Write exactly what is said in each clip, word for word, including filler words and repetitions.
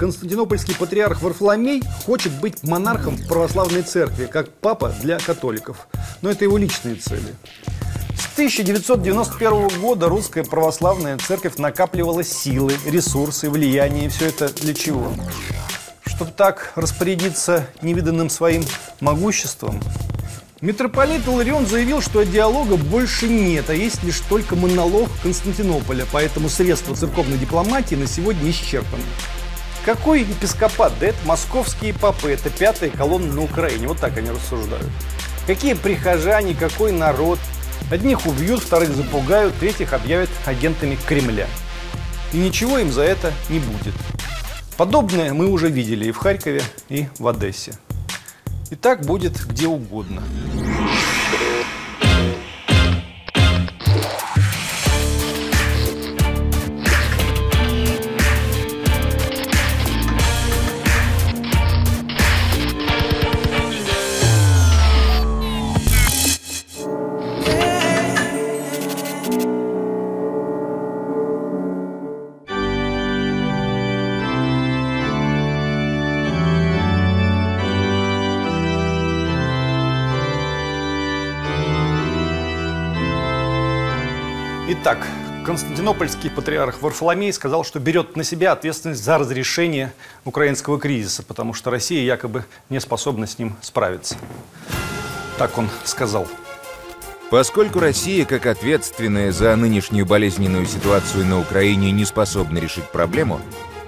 Константинопольский патриарх Варфоломей хочет быть монархом в православной церкви, как папа для католиков. Но это его личные цели. С тысяча девятьсот девяносто первого года русская православная церковь накапливала силы, ресурсы, влияние. И все это для чего? Чтобы так распорядиться невиданным своим могуществом? Митрополит Иларион заявил, что диалога больше нет, а есть лишь только монолог Константинополя, поэтому средства церковной дипломатии на сегодня исчерпаны. Какой епископат? Да это московские попы, это пятая колонна на Украине, вот так они рассуждают. Какие прихожане, какой народ? Одних убьют, вторых запугают, третьих объявят агентами Кремля. И ничего им за это не будет. Подобное мы уже видели и в Харькове, и в Одессе. И так будет где угодно. Итак, Константинопольский патриарх Варфоломей сказал, что берет на себя ответственность за разрешение украинского кризиса, потому что Россия якобы не способна с ним справиться. Так он сказал. Поскольку Россия, как ответственная за нынешнюю болезненную ситуацию на Украине, не способна решить проблему,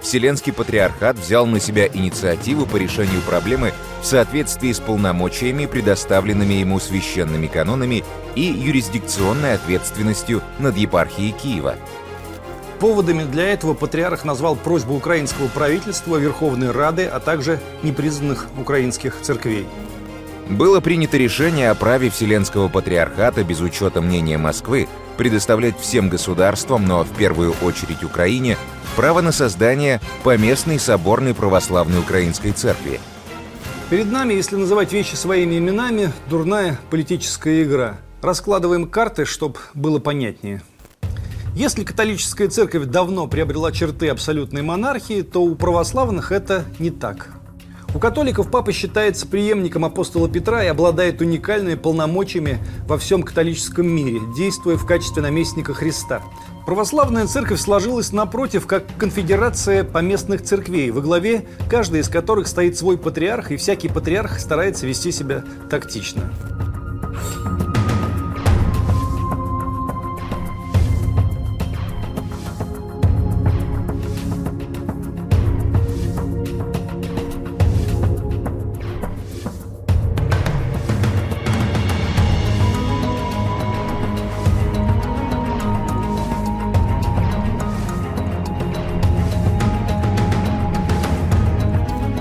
Вселенский патриархат взял на себя инициативу по решению проблемы в соответствии с полномочиями, предоставленными ему священными канонами и юрисдикционной ответственностью над епархией Киева. Поводами для этого патриарх назвал просьбу украинского правительства, Верховной Рады, а также непризнанных украинских церквей. Было принято решение о праве Вселенского патриархата без учета мнения Москвы предоставлять всем государствам, но в первую очередь Украине, право на создание поместной соборной православной украинской церкви. Перед нами, если называть вещи своими именами, дурная политическая игра. Раскладываем карты, чтобы было понятнее. Если католическая церковь давно приобрела черты абсолютной монархии, то у православных это не так. У католиков папа считается преемником апостола Петра и обладает уникальными полномочиями во всем католическом мире, действуя в качестве наместника Христа. Православная церковь сложилась напротив, как конфедерация поместных церквей, во главе каждой из которых стоит свой патриарх, и всякий патриарх старается вести себя тактично.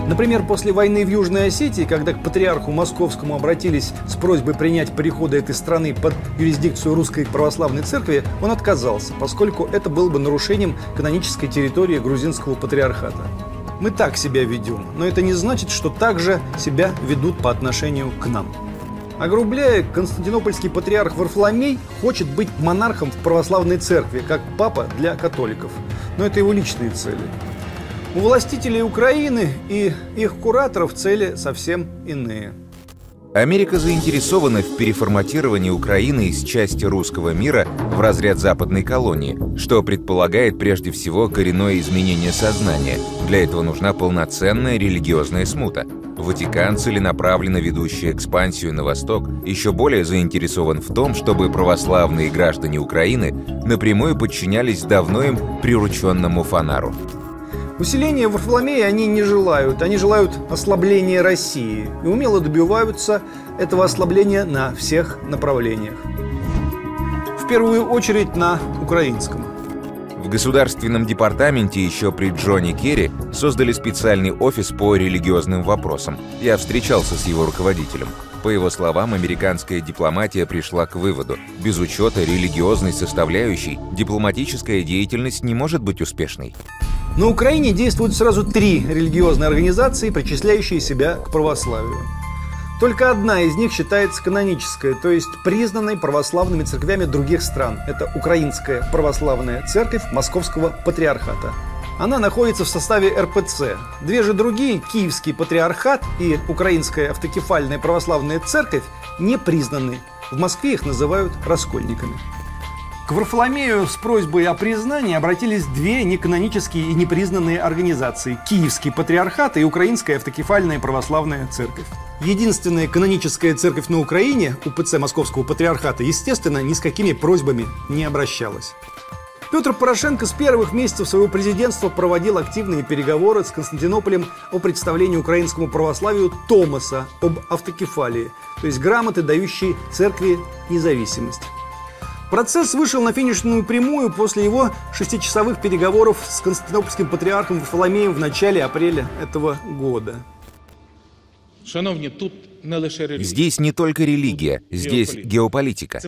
Например, после войны в Южной Осетии, когда к патриарху московскому обратились с просьбой принять приходы этой страны под юрисдикцию Русской Православной Церкви, он отказался, поскольку это было бы нарушением канонической территории грузинского патриархата. Мы так себя ведем, но это не значит, что так же себя ведут по отношению к нам. Огрубляя, Константинопольский патриарх Варфоломей хочет быть монархом в православной церкви, как папа для католиков. Но это его личные цели. У властителей Украины и их кураторов цели совсем иные. Америка заинтересована в переформатировании Украины из части русского мира в разряд западной колонии, что предполагает прежде всего коренное изменение сознания. Для этого нужна полноценная религиозная смута. Ватикан, целенаправленно ведущий экспансию на восток, еще более заинтересован в том, чтобы православные граждане Украины напрямую подчинялись давно им прирученному фонару. Усиления Варфоломея они не желают. Они желают ослабления России и умело добиваются этого ослабления на всех направлениях. В первую очередь на украинском. В Государственном департаменте еще при Джонни Керри создали специальный офис по религиозным вопросам. Я встречался с его руководителем. По его словам, американская дипломатия пришла к выводу: без учета религиозной составляющей дипломатическая деятельность не может быть успешной. На Украине действуют сразу три религиозные организации, причисляющие себя к православию. Только одна из них считается канонической, то есть признанной православными церквями других стран. Это Украинская православная церковь Московского патриархата. Она находится в составе эр пэ цэ. Две же другие, Киевский патриархат и Украинская автокефальная православная церковь, не признаны. В Москве их называют раскольниками. К Варфоломею с просьбой о признании обратились две неканонические и непризнанные организации – Киевский патриархат и Украинская автокефальная православная церковь. Единственная каноническая церковь на Украине, УПЦ Московского патриархата, естественно, ни с какими просьбами не обращалась. Петр Порошенко с первых месяцев своего президентства проводил активные переговоры с Константинополем о представлении украинскому православию Томаса об автокефалии, то есть грамоты, дающие церкви независимость. Процесс вышел на финишную прямую после его шестичасовых переговоров с константинопольским патриархом Варфоломеем в начале апреля этого года. Здесь не только религия, здесь геополитика.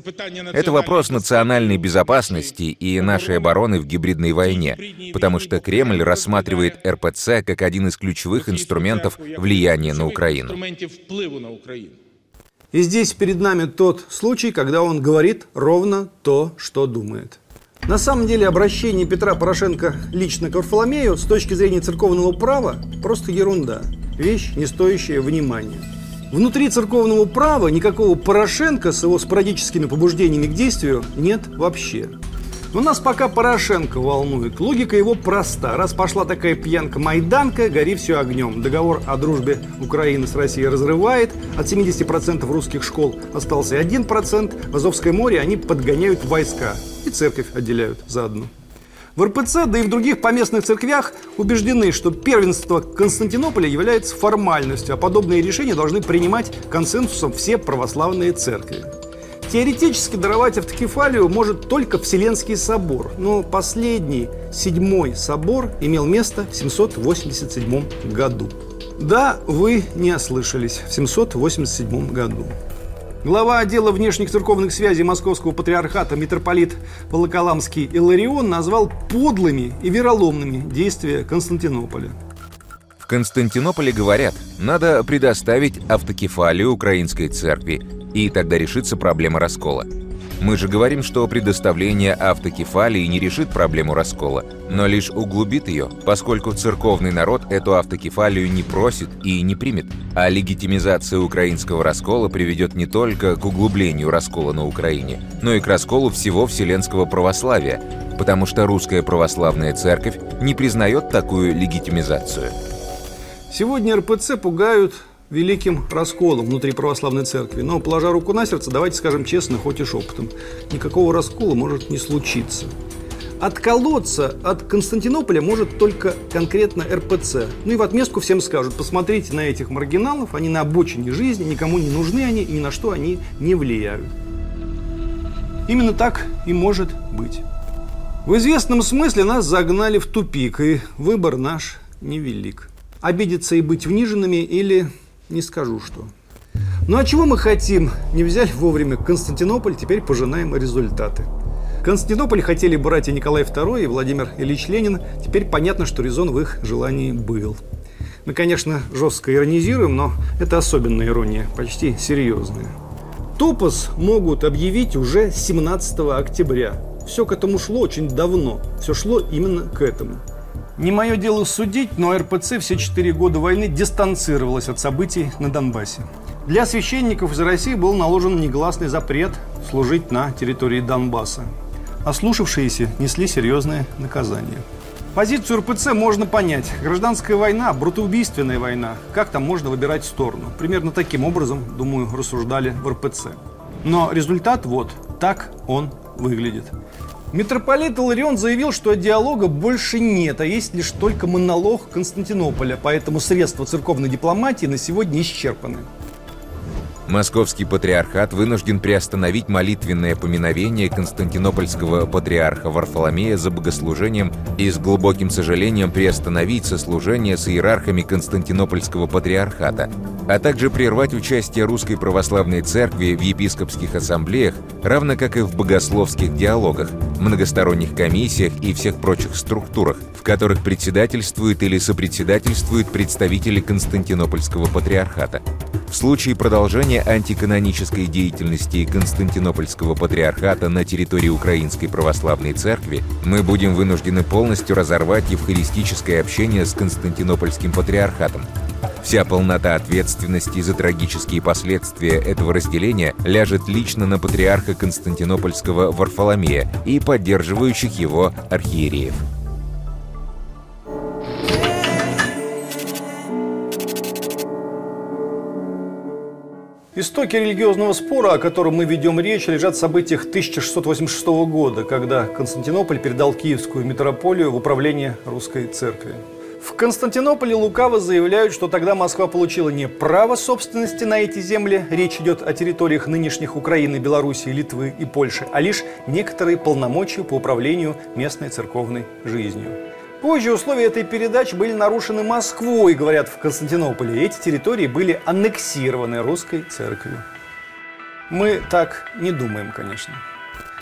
Это вопрос национальной безопасности и нашей обороны в гибридной войне, потому что Кремль рассматривает эр пэ цэ как один из ключевых инструментов влияния на Украину. И здесь перед нами тот случай, когда он говорит ровно то, что думает. На самом деле обращение Петра Порошенко лично к Варфоломею с точки зрения церковного права просто ерунда. Вещь, не стоящая внимания. Внутри церковного права никакого Порошенко с его спорадическими побуждениями к действию нет вообще. Но нас пока Порошенко волнует. Логика его проста. Раз пошла такая пьянка-майданка, гори все огнем. Договор о дружбе Украины с Россией разрывает. От семидесяти процентов русских школ остался один процент. В Азовское море они подгоняют войска. И церковь отделяют заодно. В эр пэ цэ, да и в других поместных церквях убеждены, что первенство Константинополя является формальностью, а подобные решения должны принимать консенсусом все православные церкви. Теоретически даровать автокефалию может только Вселенский собор, но последний, седьмой собор, имел место в семьсот восемьдесят седьмом году. Да, вы не ослышались, в семьсот восемьдесят седьмом году. Глава отдела внешних церковных связей Московского патриархата митрополит Волоколамский Иларион назвал подлыми и вероломными действия Константинополя. В Константинополе говорят, надо предоставить автокефалию украинской церкви, и тогда решится проблема раскола. Мы же говорим, что предоставление автокефалии не решит проблему раскола, но лишь углубит ее, поскольку церковный народ эту автокефалию не просит и не примет. А легитимизация украинского раскола приведет не только к углублению раскола на Украине, но и к расколу всего вселенского православия, потому что русская православная церковь не признает такую легитимизацию. Сегодня эр пэ цэ пугают великим расколом внутри православной церкви. Но, положа руку на сердце, давайте скажем честно, хоть и шепотом, никакого раскола может не случиться. Отколоться от Константинополя может только конкретно эр пэ цэ. Ну и в отместку всем скажут, посмотрите на этих маргиналов, они на обочине жизни, никому не нужны они и ни на что они не влияют. Именно так и может быть. В известном смысле нас загнали в тупик, и выбор наш невелик. Обидеться и быть униженными или... не скажу что. Ну а чего мы хотим? Не взяли вовремя Константинополь, теперь пожинаем результаты. Константинополь хотели братья Николай Второй и Владимир Ильич Ленин. Теперь понятно, что резон в их желании был. Мы, конечно, жестко иронизируем, но это особенная ирония, почти серьезная. Топос могут объявить уже семнадцатого октября. Все к этому шло очень давно. Все шло именно к этому. Не мое дело судить, но эр пэ цэ все четыре года войны дистанцировалась от событий на Донбассе. Для священников из России был наложен негласный запрет служить на территории Донбасса. Ослушавшиеся несли серьезные наказания. Позицию эр пэ цэ можно понять. Гражданская война, братоубийственная война. Как там можно выбирать сторону? Примерно таким образом, думаю, рассуждали в эр пэ цэ. Но результат вот так он выглядит. Митрополит Иларион заявил, что диалога больше нет, а есть лишь только монолог Константинополя, поэтому средства церковной дипломатии на сегодня исчерпаны. Московский патриархат вынужден приостановить молитвенное поминовение константинопольского патриарха Варфоломея за богослужением и с глубоким сожалением приостановить сослужение с иерархами константинопольского патриархата, а также прервать участие Русской Православной Церкви в епископских ассамблеях, равно как и в богословских диалогах, многосторонних комиссиях и всех прочих структурах, в которых председательствуют или сопредседательствуют представители константинопольского патриархата. В случае продолжения антиканонической деятельности Константинопольского патриархата на территории Украинской Православной Церкви мы будем вынуждены полностью разорвать евхаристическое общение с Константинопольским патриархатом. Вся полнота ответственности за трагические последствия этого разделения ляжет лично на патриарха Константинопольского Варфоломея и поддерживающих его архиереев. Истоки религиозного спора, о котором мы ведем речь, лежат в событиях тысяча шестьсот восемьдесят шестого года, когда Константинополь передал Киевскую митрополию в управление Русской Церкви. В Константинополе лукаво заявляют, что тогда Москва получила не право собственности на эти земли, речь идет о территориях нынешних Украины, Белоруссии, Литвы и Польши, а лишь некоторые полномочия по управлению местной церковной жизнью. Позже условия этой передачи были нарушены Москвой, говорят в Константинополе. Эти территории были аннексированы Русской Церковью. Мы так не думаем, конечно.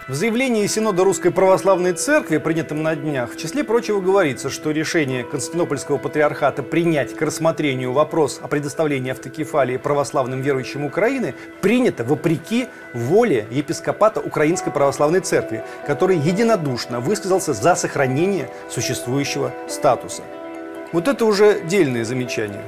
В заявлении Синода Русской Православной Церкви, принятом на днях, в числе прочего говорится, что решение Константинопольского патриархата принять к рассмотрению вопрос о предоставлении автокефалии православным верующим Украины принято вопреки воле епископата Украинской Православной Церкви, который единодушно высказался за сохранение существующего статуса. Вот это уже дельное замечание.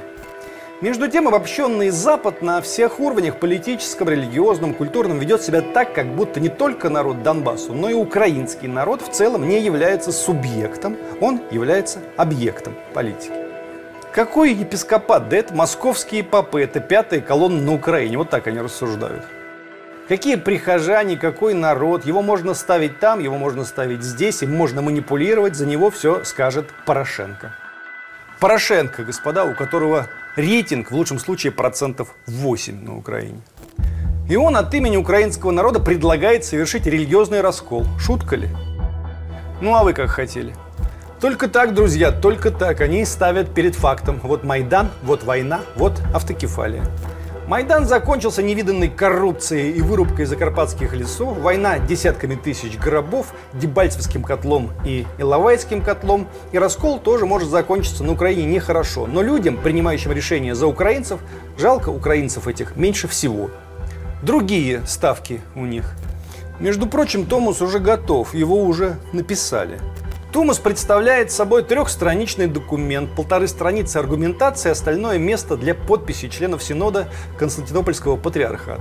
Между тем, обобщенный Запад на всех уровнях – политическом, религиозном, культурном – ведет себя так, как будто не только народ Донбассу, но и украинский народ в целом не является субъектом, он является объектом политики. Какой епископат? Да это московские попы, это пятая колонна на Украине, вот так они рассуждают. Какие прихожане, какой народ, его можно ставить там, его можно ставить здесь, им можно манипулировать, за него все скажет Порошенко. Порошенко, господа, у которого рейтинг, в лучшем случае, процентов восемь на Украине. И он от имени украинского народа предлагает совершить религиозный раскол. Шутка ли? Ну, а вы как хотели. Только так, друзья, только так. Они ставят перед фактом. Вот Майдан, вот война, вот автокефалия. Майдан закончился невиданной коррупцией и вырубкой закарпатских лесов, война десятками тысяч гробов, Дебальцевским котлом и Иловайским котлом. И раскол тоже может закончиться на Украине нехорошо. Но людям, принимающим решения за украинцев, жалко украинцев этих меньше всего. Другие ставки у них. Между прочим, томос уже готов, его уже написали. Томос представляет собой трехстраничный документ, полторы страницы аргументации, остальное место для подписи членов Синода Константинопольского патриархата.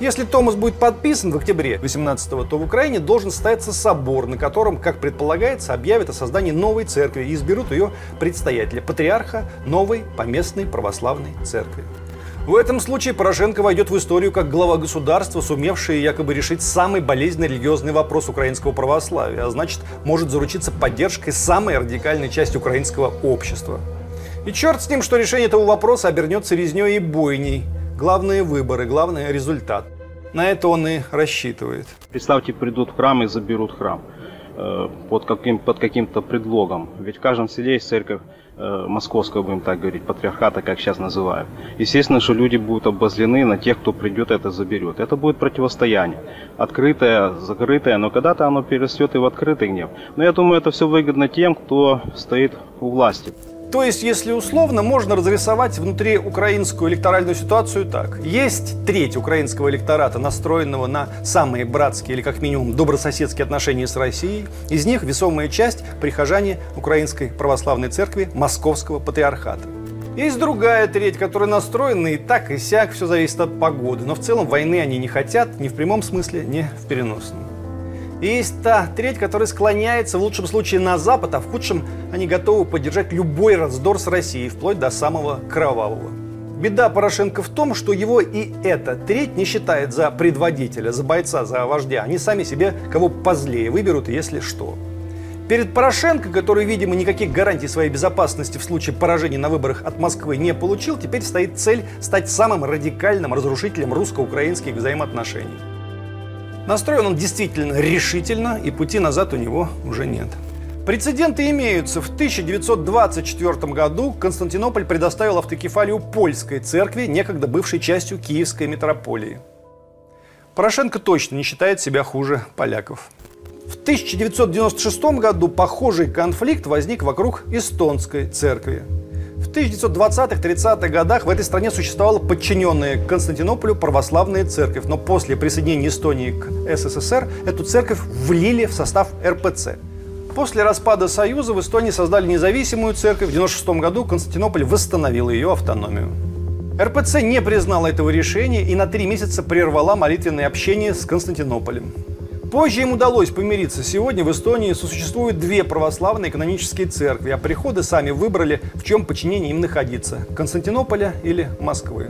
Если томос будет подписан в октябре восемнадцатого, то в Украине должен состояться собор, на котором, как предполагается, объявят о создании новой церкви и изберут ее предстоятеля, патриарха новой поместной православной церкви. В этом случае Порошенко войдет в историю как глава государства, сумевший якобы решить самый болезненный религиозный вопрос украинского православия, а значит, может заручиться поддержкой самой радикальной части украинского общества. И черт с ним, что решение этого вопроса обернется резней и бойней. Главные выборы, главный результат. На это он и рассчитывает. Представьте, придут в храм и заберут храм под каким, под каким-то предлогом. Ведь в каждом селе есть церковь московского, будем так говорить, патриархата, как сейчас называют. Естественно, что люди будут обозлены на тех, кто придет это заберет. Это будет противостояние. Открытое, закрытое, но когда-то оно перерастет и в открытый гнев. Но я думаю, это все выгодно тем, кто стоит у власти. То есть, если условно, можно разрисовать внутри украинскую электоральную ситуацию так. Есть треть украинского электората, настроенного на самые братские или, как минимум, добрососедские отношения с Россией. Из них весомая часть – прихожане Украинской Православной Церкви Московского Патриархата. Есть другая треть, которая настроена и так, и сяк, все зависит от погоды. Но в целом войны они не хотят, ни в прямом смысле, ни в переносном. И есть та треть, которая склоняется в лучшем случае на Запад, а в худшем они готовы поддержать любой раздор с Россией, вплоть до самого кровавого. Беда Порошенко в том, что его и эта треть не считает за предводителя, за бойца, за вождя. Они сами себе кого позлее выберут, если что. Перед Порошенко, который, видимо, никаких гарантий своей безопасности в случае поражения на выборах от Москвы не получил, теперь стоит цель стать самым радикальным разрушителем русско-украинских взаимоотношений. Настроен он действительно решительно, и пути назад у него уже нет. Прецеденты имеются. В тысяча девятьсот двадцать четвёртом году Константинополь предоставил автокефалию польской церкви, некогда бывшей частью Киевской митрополии. Порошенко точно не считает себя хуже поляков. В тысяча девятьсот девяносто шестом году похожий конфликт возник вокруг эстонской церкви. В В тысяча девятьсот двадцатых — тридцатых годах в этой стране существовала подчиненная Константинополю православная церковь, но после присоединения Эстонии к СССР эту церковь влили в состав эр пэ цэ. После распада Союза в Эстонии создали независимую церковь. В девяносто шестом году Константинополь восстановил ее автономию. эр пэ цэ не признала этого решения и на три месяца прервала молитвенное общение с Константинополем. Позже им удалось помириться. Сегодня в Эстонии существуют две православные канонические церкви, а приходы сами выбрали, в чем подчинении им находиться – Константинополя или Москвы.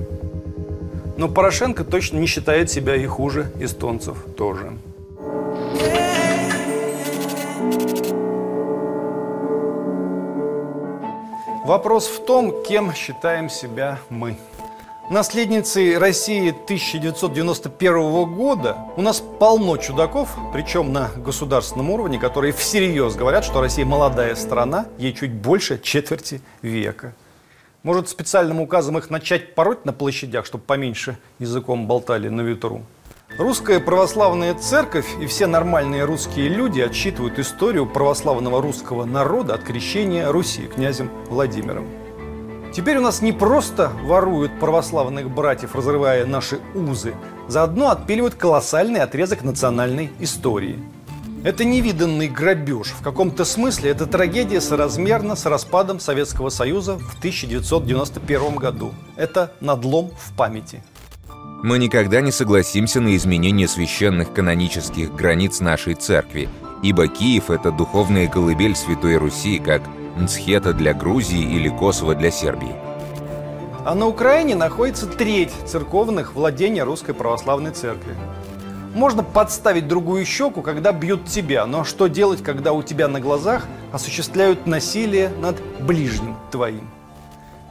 Но Порошенко точно не считает себя и хуже эстонцев тоже. Вопрос в том, кем считаем себя мы. Наследницей России тысяча девятьсот девяносто первого года у нас полно чудаков, причем на государственном уровне, которые всерьез говорят, что Россия молодая страна, ей чуть больше четверти века. Может, специальным указом их начать пороть на площадях, чтобы поменьше языком болтали на ветру? Русская православная церковь и все нормальные русские люди отсчитывают историю православного русского народа от крещения Руси князем Владимиром. Теперь у нас не просто воруют православных братьев, разрывая наши узы, заодно отпиливают колоссальный отрезок национальной истории. Это невиданный грабеж. В каком-то смысле эта трагедия соразмерна с распадом Советского Союза в тысяча девятьсот девяносто первом году. Это надлом в памяти. Мы никогда не согласимся на изменение священных канонических границ нашей церкви, ибо Киев – это духовная колыбель Святой Руси, как Нцхета для Грузии или Косово для Сербии. А на Украине находится треть церковных владений Русской Православной Церкви. Можно подставить другую щеку, когда бьют тебя, но что делать, когда у тебя на глазах осуществляют насилие над ближним твоим?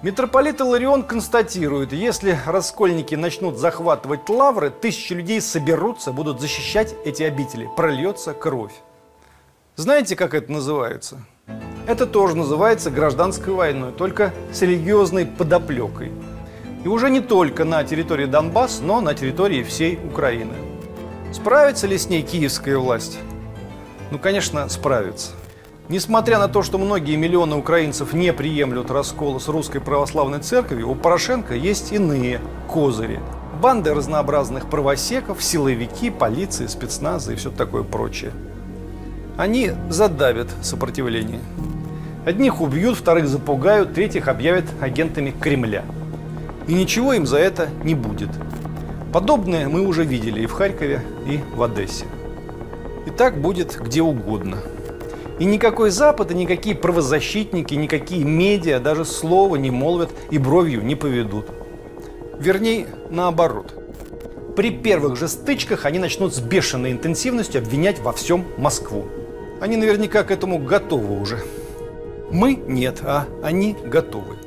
Митрополит Иларион констатирует, если раскольники начнут захватывать лавры, тысячи людей соберутся, будут защищать эти обители, прольется кровь. Знаете, как это называется? Это тоже называется гражданской войной, только с религиозной подоплекой. И уже не только на территории Донбасса, но на территории всей Украины. Справится ли с ней киевская власть? Ну, конечно, справится. Несмотря на то, что многие миллионы украинцев не приемлют раскол с Русской Православной Церковью, у Порошенко есть иные козыри. Банды разнообразных правосеков, силовики, полиции, спецназы и все такое прочее. Они задавят сопротивление. Одних убьют, вторых запугают, третьих объявят агентами Кремля. И ничего им за это не будет. Подобное мы уже видели и в Харькове, и в Одессе. И так будет где угодно. И никакой Запад, и никакие правозащитники, никакие медиа даже слова не молвят и бровью не поведут. Вернее, наоборот. При первых же стычках они начнут с бешеной интенсивностью обвинять во всем Москву. Они наверняка к этому готовы уже. Мы нет, а они готовы.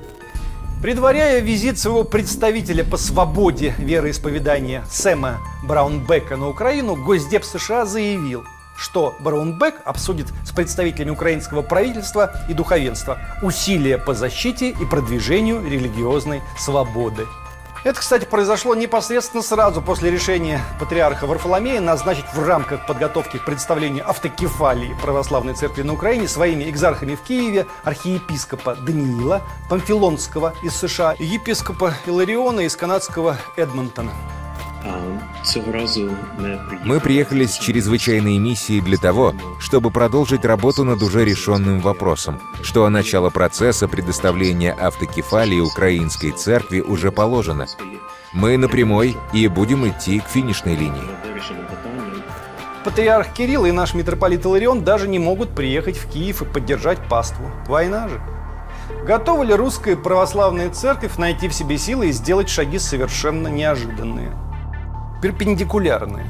Предваряя визит своего представителя по свободе вероисповедания Сэма Браунбека на Украину, Госдеп США заявил, что Браунбек обсудит с представителями украинского правительства и духовенства усилия по защите и продвижению религиозной свободы. Это, кстати, произошло непосредственно сразу после решения патриарха Варфоломея назначить в рамках подготовки к представлению автокефалии православной церкви на Украине своими экзархами в Киеве архиепископа Даниила Памфилонского из США и епископа Илариона из канадского Эдмонтона. Мы приехали с чрезвычайной миссией для того, чтобы продолжить работу над уже решенным вопросом, что начало процесса предоставления автокефалии украинской церкви уже положено. Мы на прямой и будем идти к финишной линии. Патриарх Кирилл и наш митрополит Иларион даже не могут приехать в Киев и поддержать паству. Война же. Готова ли Русская Православная Церковь найти в себе силы и сделать шаги совершенно неожиданные? Перпендикулярные,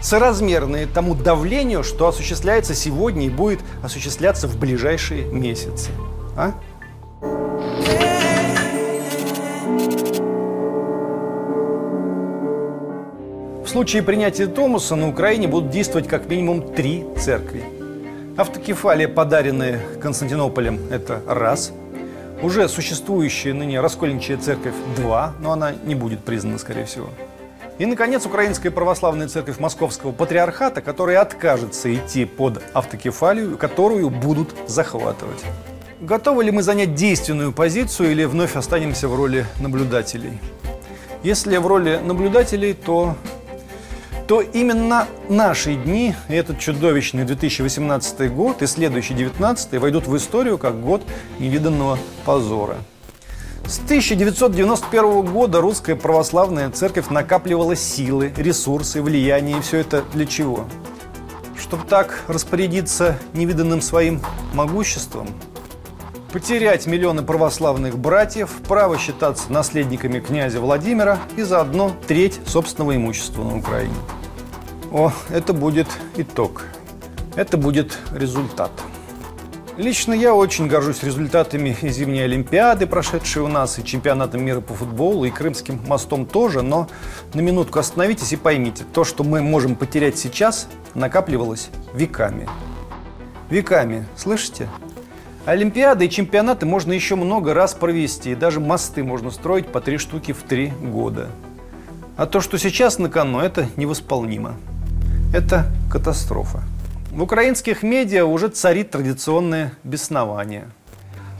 соразмерные тому давлению, что осуществляется сегодня и будет осуществляться в ближайшие месяцы. А? В случае принятия Томаса на Украине будут действовать как минимум три церкви. Автокефалия, подаренная Константинополем, это раз. Уже существующая ныне раскольничья церковь два, но она не будет признана, скорее всего. И, наконец, Украинская Православная Церковь Московского Патриархата, которая откажется идти под автокефалию, которую будут захватывать. Готовы ли мы занять действенную позицию или вновь останемся в роли наблюдателей? Если в роли наблюдателей, то, то именно наши дни, этот чудовищный две тысячи восемнадцатый год и следующий две тысячи девятнадцатый войдут в историю как год невиданного позора. С тысяча девятьсот девяносто первого года русская православная церковь накапливала силы, ресурсы, влияние, и все это для чего? Чтобы так распорядиться невиданным своим могуществом? Потерять миллионы православных братьев, право считаться наследниками князя Владимира и заодно треть собственного имущества на Украине. О, это будет итог. Это будет результат. Лично я очень горжусь результатами и зимней Олимпиады, прошедшей у нас, и чемпионатом мира по футболу, и Крымским мостом тоже, но на минутку остановитесь и поймите, то, что мы можем потерять сейчас, накапливалось веками. Веками, слышите? Олимпиады и чемпионаты можно еще много раз провести, и даже мосты можно строить по три штуки в три года. А то, что сейчас на кону, это невосполнимо. Это катастрофа. В украинских медиа уже царит традиционное беснование.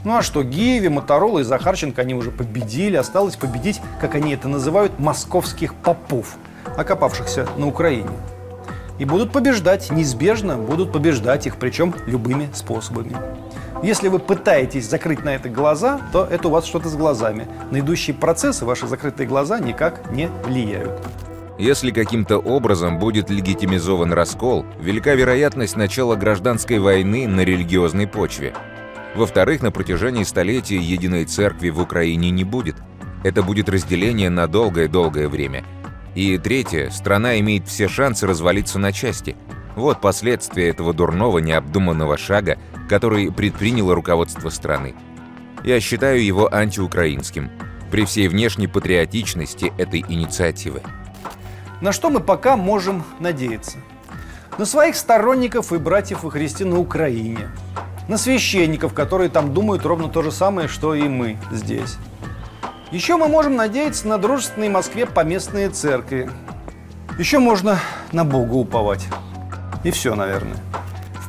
Ну а что, Гиви, Моторола и Захарченко, они уже победили, осталось победить, как они это называют, московских попов, окопавшихся на Украине. И будут побеждать, неизбежно будут побеждать их, причем любыми способами. Если вы пытаетесь закрыть на это глаза, то это у вас что-то с глазами. На идущие процессы ваши закрытые глаза никак не влияют. Если каким-то образом будет легитимизован раскол, велика вероятность начала гражданской войны на религиозной почве. Во-вторых, на протяжении столетия единой церкви в Украине не будет. Это будет разделение на долгое-долгое время. И третье, страна имеет все шансы развалиться на части. Вот последствия этого дурного, необдуманного шага, который предприняло руководство страны. Я считаю его антиукраинским, при всей внешней патриотичности этой инициативы. На что мы пока можем надеяться? На своих сторонников и братьев во Христе на Украине. На священников, которые там думают ровно то же самое, что и мы здесь. Еще мы можем надеяться на дружественные Москве поместные церкви. Еще можно на Бога уповать. И все, наверное.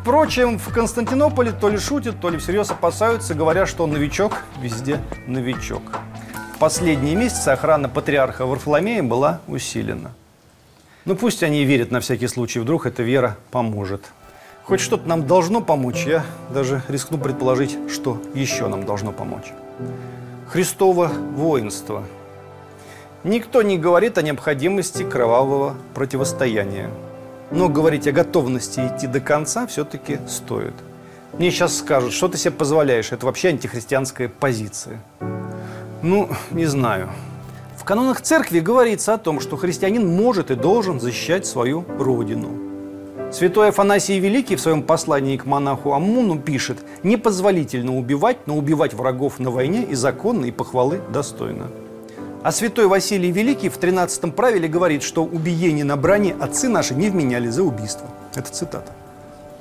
Впрочем, в Константинополе то ли шутят, то ли всерьез опасаются, говоря, что новичок везде новичок. В последние месяцы охрана патриарха Варфоломея была усилена. Ну пусть они и верят на всякий случай, вдруг эта вера поможет. Хоть что-то нам должно помочь, я даже рискну предположить, что еще нам должно помочь. Христово воинство. Никто не говорит о необходимости кровавого противостояния. Но говорить о готовности идти до конца все-таки стоит. Мне сейчас скажут, что ты себе позволяешь, это вообще антихристианская позиция. Ну, не знаю. В канонах церкви говорится о том, что христианин может и должен защищать свою родину. Святой Афанасий Великий в своем послании к монаху Амуну пишет: «Непозволительно убивать, но убивать врагов на войне и законно, и похвалы достойно». А святой Василий Великий в тринадцатом правиле говорит, что убиение на брани отцы наши не вменяли за убийство. Это цитата.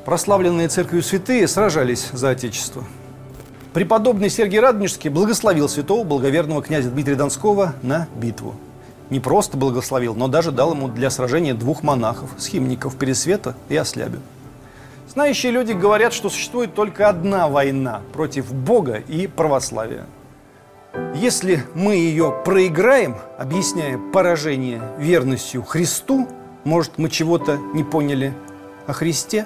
Прославленные церковью святые сражались за Отечество. Преподобный Сергий Радонежский благословил святого благоверного князя Дмитрия Донского на битву. Не просто благословил, но даже дал ему для сражения двух монахов, схимников Пересвета и Ослябя. Знающие люди говорят, что существует только одна война против Бога и православия. Если мы ее проиграем, объясняя поражение верностью Христу, может, мы чего-то не поняли о Христе?